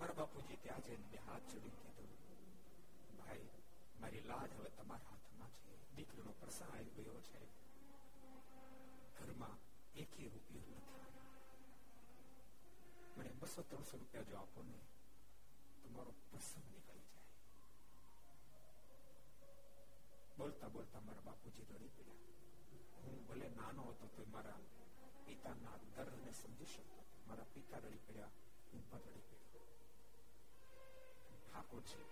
મારા બાપુજી ત્યાં જઈને બે હાથ જોડી કીધું, ભાઈ મારી લાજ હવે તમારા હાથમાં છે, દીકરીનો પ્રસંગ આવી ગયો છે, ઘરમાં એકે રૂપિયો નથી, મને બસો ત્રણસો રૂપિયા જો આપો ને તમારો પ્રસંગ નીકળી જાય. બોલતા બોલતા મારા બાપુજી રડી પડ્યા. હું ભલે નાનો હતો તો મારા પિતાના દર્દને સમજી શકતો. મારા પિતા રડી પડ્યા, હું પણ રડી પડ્યો. ઠાકોરજી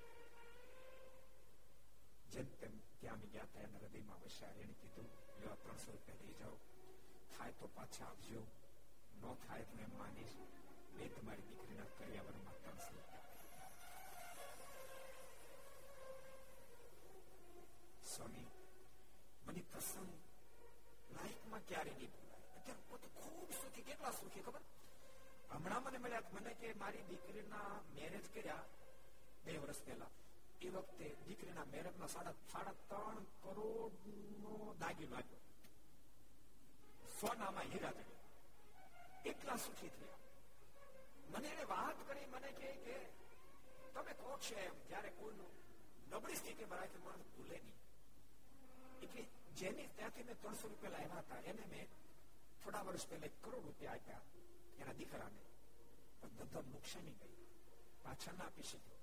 જેમ તેમ ત્યાં અમે ગયા હતા, એના હૃદયમાં વસ્યા. એને કીધું જો આ ત્રણસો રૂપિયા લઈ જાઓ, થાય તો પાછા આપજો, ન થાય તો એમ માનીશ, મેં તમારી દીકરીના કર્યાવરમાં ત્રણસો રૂપિયા. સ્વામી મને પ્રસંગ લાઈફમાં ક્યારે નહીં ભૂલાય. અત્યારે પોતે ખૂબ સુખી, કેટલા સુખી ખબર. હમણાં મને મળ્યા, મને કે મારી દીકરીના મેરેજ કર્યા બે વર્ષ પહેલા, એ વખતે દીકરીના મેરેજમાં સાડા સાડા ત્રણ કરોડ નો દાગીનો આવ્યો, સોનામાં હીરા ચડ્યા, એટલા સુખી થયા. મને એને વાત કરી, મને કહે કે તમે કહો છો એમ જયારે કોઈનું નબળી સ્થિતિમાં રાખે માણસ ભૂલે નહીં. એટલે જેની ત્યાંથી મેં ત્રણસો રૂપિયા લાવ્યા હતા, એને મેં થોડા વર્ષ પહેલા એક કરોડ રૂપિયા આપ્યા એના દીકરાને, પણ ધંધા નુકસાની ગઈ, પાછા ના આપી શક્યો.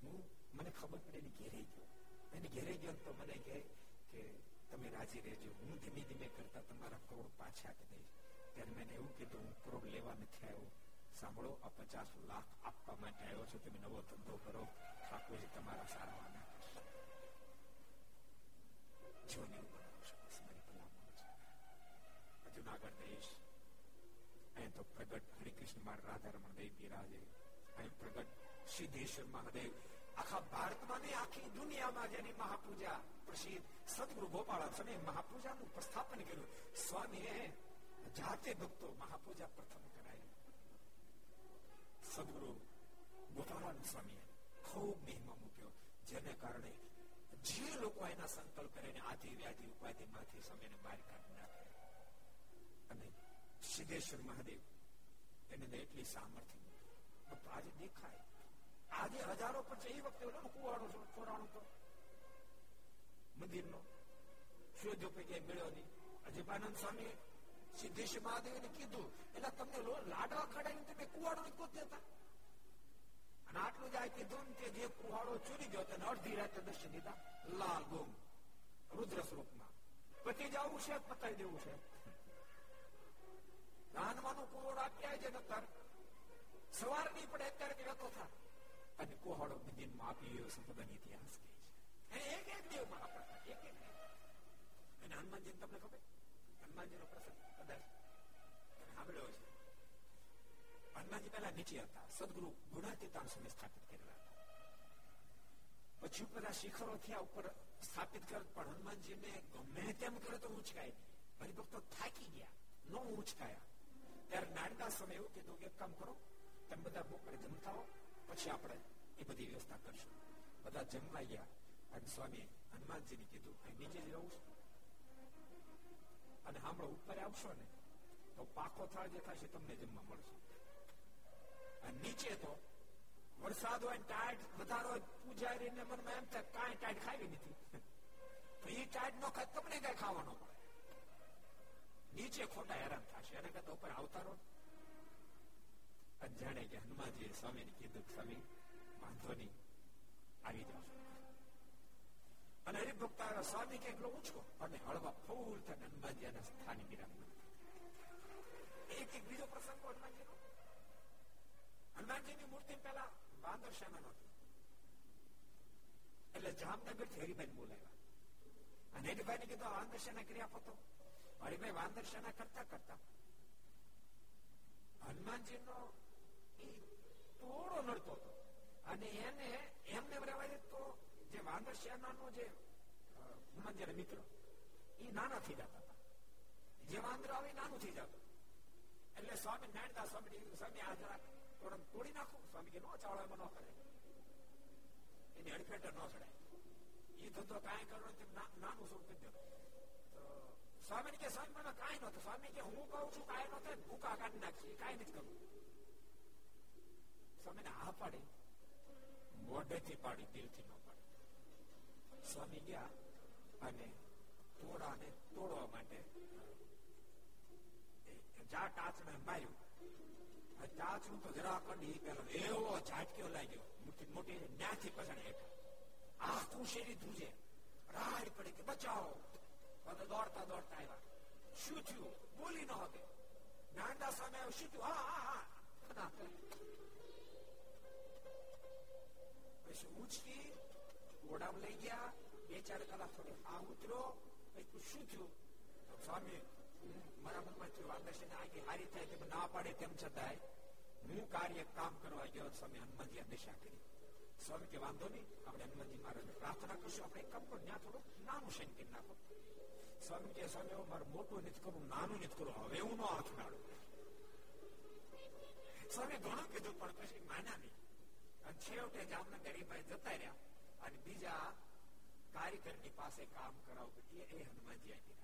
હું મને ખબર પડે એને ઘેરાઈ ગયો, એને ઘેરાઈ ગયો તો મને કહે કે તમે રાજી રહેજો, હું ધીમે ધીમે કરતા તમારા કરોડ પાછા આપી દઈશ. ત્યારે મેં એવું કીધું, હું કરોડ લેવા નથી આવ્યો, સાંભળો આ પચાસ લાખ આપવા માટે આવ્યો છું, તમે નવો ધંધો કરો, ઠાકોરજી તમારા સારવાર નાખશે, જીવન એવું બનાવશો, બસ મારી ભલામણ છે. જુનાગઢ દેશ, અહીં તો પ્રગટ હરિકૃષ્ણ મારા રાધારમણ દેવ બિરાજે, અહીં પ્રગટ સિદ્ધેશ્વર મહાદેવ, આખા ભારતમાં ને આખી દુનિયામાં જેની મહાપૂજા પ્રસિદ્ધ સદગુરુ ગોપાળા સ્વામી મહાપૂજાનું પ્રસ્થાપન કર્યું. સ્વામીએ જાતે ભક્તો મહાપૂજા પ્રથમ કરાવી, સદગુરુ ગોપાળાનું સ્વામીએ ખૂબ મહિમા મૂક્યો, જેને કારણે ઉપાયના સંકલ્પ કરીને આધી વ્યાધી ઉપાધિમાંથી સમયને બહાર કાઢી નાખે. અને સિદ્ધેશ્વર મહાદેવ એને એટલી સામર્થ્ય આજે દેખાય. આજે હજારો પણ છે, એ વખતે કુવાડો ખોરાણો તો મંદિરનો શોધ્યો પૈકી મેળ્યો નહીં. અજબાનંદ સ્વામી સિદ્ધેશ્વર મહાદેવને કીધું, એટલે તમને લાડવા ખડાવીને તમે કુવાડો ગોત દેતા. અને આટલું જ આ કીધું કે જે કુવાડો ચોરી ગયો તેને અડધી રાતે દર્શન દીધા, લાલ ગોમ રુદ્ર સ્વરૂપમાં. પતી જવું છે, પતાવી દેવું છે. રાનવાનો કુવાડો આપ્યા છે, નતર સવાર નહીં પડે અત્યારે વહેતો થા. અને કુવાડો મંદિરમાં આપી એવો સંપદન ઇતિહાસ કહે છે. અને એક એક દેવમાં આપણા એક એક દેવ. અને હનુમાનજીને તમને ખબર, હનુમાનજી નો પ્રસંગ કદાચ સાંભળ્યો છે. હનુમાનજી પેલા નીચે હતા, સદગુરુ ગુણાતીતાન સ્વામી સ્થાપિત કરેલા હતા. પછી બધા શિખરો થયા ઉપર સ્થાપિત કર, પણ હનુમાનજીને ગમે તેમ કરે તો ઉંચકાય નહીં. હરિભક્તો થાકી ગયા, ન ઉંચકાયા. ત્યારે નારદા સ્વામી એવું કીધું કે એક કામ કરો, તમે બધા બપોરે જમતા હો, પછી આપણે એ બધી વ્યવસ્થા કરશું. બધા જમવા ગયા અને સ્વામી હનુમાનજીને કીધું, અહીં નીચે જ રહું છું અને હમણાં ઉપર આવશો ને તો પાકો થાળ જે થશે તમને જમવા મળશે. નીચે તો વરસાદ હોય, ટાઈટ વધારો હોય, પૂજારીને મનમાં એમ થાય કાંઈ ટાઈટ ખાવી નથી, તો એ ટાઈટ નો ખાય તમને કઈ ખાવાનો મળે. નીચે ખોટા હેરાન થશે, એના કરતા ઉપર આવતારો. જાણે કે હનુમાનજી સ્વામીને કીધું, સ્વામી વાંધો નહીં, આવી જાવ. અને હરિભક્ત સ્વામી કે એટલો ઊંચો અને હળવા ફૂલ થઈને હનુમાનજીના સ્થાને બિરાજમાન. એક એક બીજો પ્રસંગ હનુમાનજીનો. હનુમાનજીની મૂર્તિ પેલા વાંદર શામાં હતી, એટલે જામનગર થી હરિભાઈ બોલાવ્યા. અને હરિભાઈ ને કીધું વાંદર શાના ક્રિયા પોતો. હરિભાઈ વાંદર શાના કરતા કરતા હનુમાનજી નો થોડો નડતો હતો, અને એને એમને રહેવા દેતો. જે વાંદર શાના જે હનુમાનજી ના મિત્ર એ નાના થઈ જતા હતા, જે વાંદર આવે નાનું થઈ જતું. એટલે સ્વામી નારાયણ સ્વામી સ્વામી આ જરા તોડી નાખો. સ્વામી કે નો ચાવડામાં ન કરે, એની હડફેટ ન ચડાય, એ ધંધો કાંઈ કરો નાનું સ્વરૂપ. સ્વામી કે સ્વામી મને કાંઈ નતું. સ્વામી કે હું કહું છું કાંઈ ન થાય, ભૂકા કાઢી નાખીએ, કાંઈ નથી કરવું. સ્વામીને હા પાડી, મોઢેથી પાડી, દિલથી ન પાડી. સ્વામી ગયા અને તોડાને તોડવા માટે જા ટાચને માર્યું. ચાચું તો જરા કંડી પેલો એવો ઝાટક્યો લાગ્યો, મોટી મોટી ન્યાથી પસંદ હેઠળ આખું શેરી ધ્રુજે. રાડ પડે કે બચાવો. બધા દોડતા દોડતા આવ્યા. શું થયું બોલી ન હવે. નાંદા સામે આવ્યો, શું થયું? હા હા હા. પછી ઊંચકી ઓડામ લઈ ગયા, બે ચાર કલાક થોડી આ ઉતર્યો. પછી શું થયું? સ્વામી મારા મનમાં થયું વાદર્શને આખી હારી થાય કે ના પાડે, તેમ છતાંય હું કાર્ય કામ કરવા ગયો. સ્વામી હનુમાનજી દિશા કરી. સ્વામી કે વાંધો નહીં, આપણે હનુમાનજી મહારાજને પ્રાર્થના કરશું, આપણે એક કામ કરો ત્યાં થોડું નાનું શંકર નાખો. સ્વામી કે સ્વામી મારું મોટું નથી કરવું, નાનું નથી કરવું, હવે હું નો હાથ નાડું. સ્વામી ઘણું કીધું પણ પછી માન્યા નહીં. અને છેવટે જામનગર ભાઈ જતા રહ્યા અને બીજા કારીગરની પાસે કામ કરાવવું એ હનુમાનજી આપી.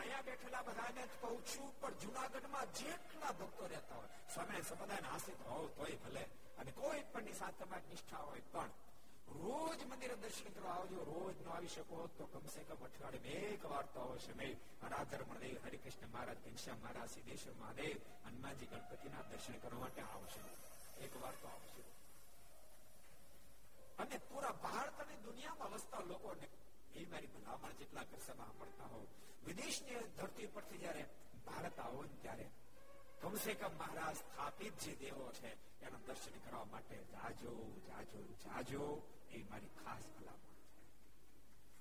અહીંયા બેઠેલા બધાને જ કહું છું, પણ જુનાગઢમાં જેટલા ભક્તો રહેતા હોય, સ્વામી સંપ્રદાયના આશ્રિત હોવ તોય ભલે, અને કોઈ પણ ની સાથે તમારી નિષ્ઠા હોય, પણ રોજ મંદિરે દર્શન કરવા આવજો. રોજ ન આવી શકો તો કમસે કમ અઠવાડિયે એક વાર તો આવશે. રાધાર મહાદેવ, હરિકૃષ્ણ મહારાજ, ઘનશ્યામ મહારાજ, સિદ્ધેશ્વર મહાદેવ, હનુમાનજી, ગણપતિના દર્શન કરવા માટે આવશે, એક વાર તો આવશે. અને પૂરા ભારત અને દુનિયામાં વસતા લોકોને એ મારી ભલામણ, જેટલા ઘરસભા મળતા હો, વિદેશની ધરતી પરથી જયારે ભારત આવો ત્યારે કમસે કમ મહારાજ સ્થાપિત જે દેવો છે એના દર્શન કરવા માટે જાજો જાજો જાજો, એ મારી ખાસ ભલામણ છે.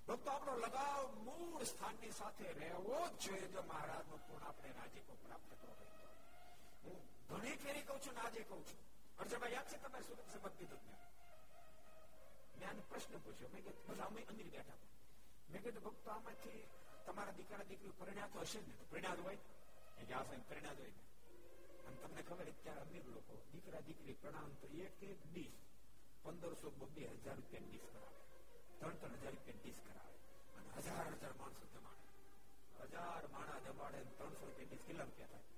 ભક્તો, આપણો લગાવ મૂળ સ્થાનની સાથે રહેવો જ જોઈએ. જો મહારાજનો ગુણ આપણે રાજીકો પ્રાપ્ત કરવો હોય, હું ઘણી ફેરી કઉ છું, આજે કઉ છું. અર્જુનભાઈ યાદ છે તમારે સુરત સબક કીધું? મેં આને પ્રશ્ન પૂછ્યો, મેં કે બધા અમે અંદર બેઠા હતા. મેં કીધું ભક્તો આમાંથી તમારા દીકરા દીકરી પરિણામ તો હશે જ ને? પરિણામ હોય પરિણામ હોય અને તમને ખબર અત્યારે અમીર લોકો દીકરા દીકરી પ્રણામ તો એક એક ડીશ પંદરસો બબ્બે હજાર રૂપિયા ડીશ કરાવે, ત્રણ ત્રણ હજાર રૂપિયા ડીશ પ્રમાણે ત્રણસો તેત્રીસ કેટલા રૂપિયા થાય?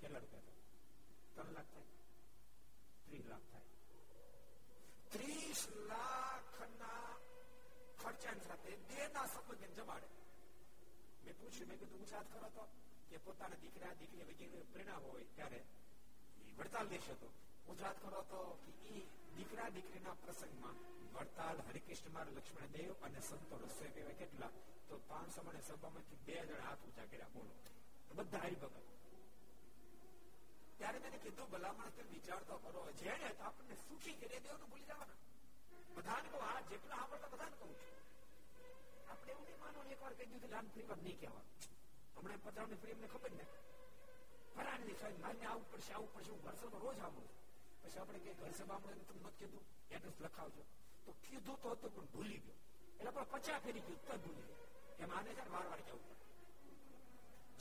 કેટલા રૂપિયા થાય? ત્રણ લાખ થાય, ત્રીસ લાખ થાય. ત્રીસ લાખ ના ખર્ચા સાથે બેના સંબંધને જમાડે. મેં પૂછ્યું, મેં કીધું ઉછાદ કરો તો કે પોતાના દીકરા દીકરી વગેરે પરિણામ હોય ત્યારે વડતાલ દેશ હતો. ગુજરાત કરો તો દીકરા દીકરીના પ્રસંગમાં વડતાલ હરિકૃષ્ણમાર લક્ષ્મણદેવ અને સંતો રસોઈ કહેવાય કેટલા તો પાંચસો મને સભામાંથી બે જણા હાથ ઊંચા કર્યા. બોલો બધા હરિભગત. ત્યારે મને કીધું ભલામણ કે વિચારતો કરો, જેને આપણને સુખી કરી દેવાનું ભૂલી જવાના. બધાને કહું, હા જેટલા સાંભળતા બધાને કહું છું. આપણે એવું નહીં માનવું, એકવાર કહી દીધું લાંબ ફ્રી વાર નહીં કહેવાનું. હમણાં પતરાની ફ્રી અમને ખબર ને ફરાની સાહેબ મારને આવું પડશે આવું પડશે. હું ઘરસભા રોજ આવું પછી આપણે કઈ ઘરસભામાં તમને કીધું એડ્રેસ લખાવજો તો કીધું તો હતું પણ ભૂલી ગયો. એટલે આપણે પચા ફેરી ગયું તો ભૂલી ગયું. એમ આને છે વાર વાર જવું પડે.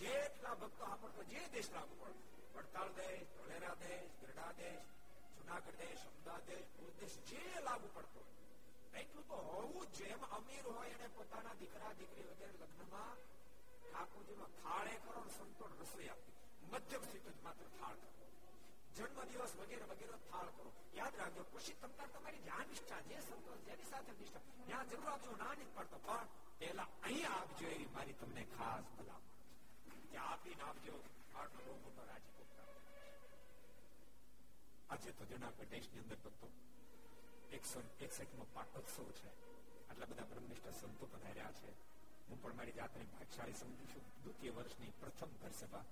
જેટલા ભક્તો આપણને જે દેશ લાગુ પડે વડતાલ દેશ, ધોલેરા દેશ, ગરડા દેશ, જુનાગઢ દેશ, અમદાવાદ દેશ, ભુજ દેશ જે લાગુ પડતો હોય એટલું તો હોવું. જેમ અમીર હોય એને પોતાના દીકરા દીકરી વગેરે લગ્નમાં ઠાકોરજીમાં થાળે કરો, સંતો રસોઈ આપી, મધ્યમ સ્થિત જ માત્ર થાળ કરો, જન્મ દિવસ વગેરે વગેરે થાળ કરો. યાદ રાખજો કુશી તમતા તમારી જ્યાં નિષ્ઠા જે સંતોષ જેની સાથે નિષ્ઠા ત્યાં જરૂર આપજો. ના નહીં પડતો પણ પેલા અહીંયા આપજો એવી મારી તમને ખાસ ભલામણ કે આપીને આપજો. આટલો બહુ મોટો રાજીપો આજે તો જુનાગઢ દેશની અંદર ભક્તો એકસો એકસઠ નો પાટોત્સવ છે. આટલા બધા બ્રહ્મનિષ્ઠ સંતો પધાર્યા છે. હું પણ મારી જાતને ભાગશાળી સમજુ છું. દ્વિતીય વર્ષની પ્રથમ ઘરસભા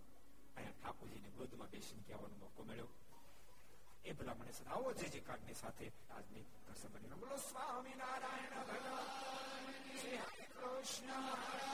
અહીંયા ઠાકોરજીની ગોદમાં બેસીને કહેવાનો મોકો મળ્યો. એ ભલા મને સદાઓ જે જે કાર્ડની સાથે આજની ઘરસભાની બોલો સ્વામી નારાયણ ભગવાન શ્રી કૃષ્ણ.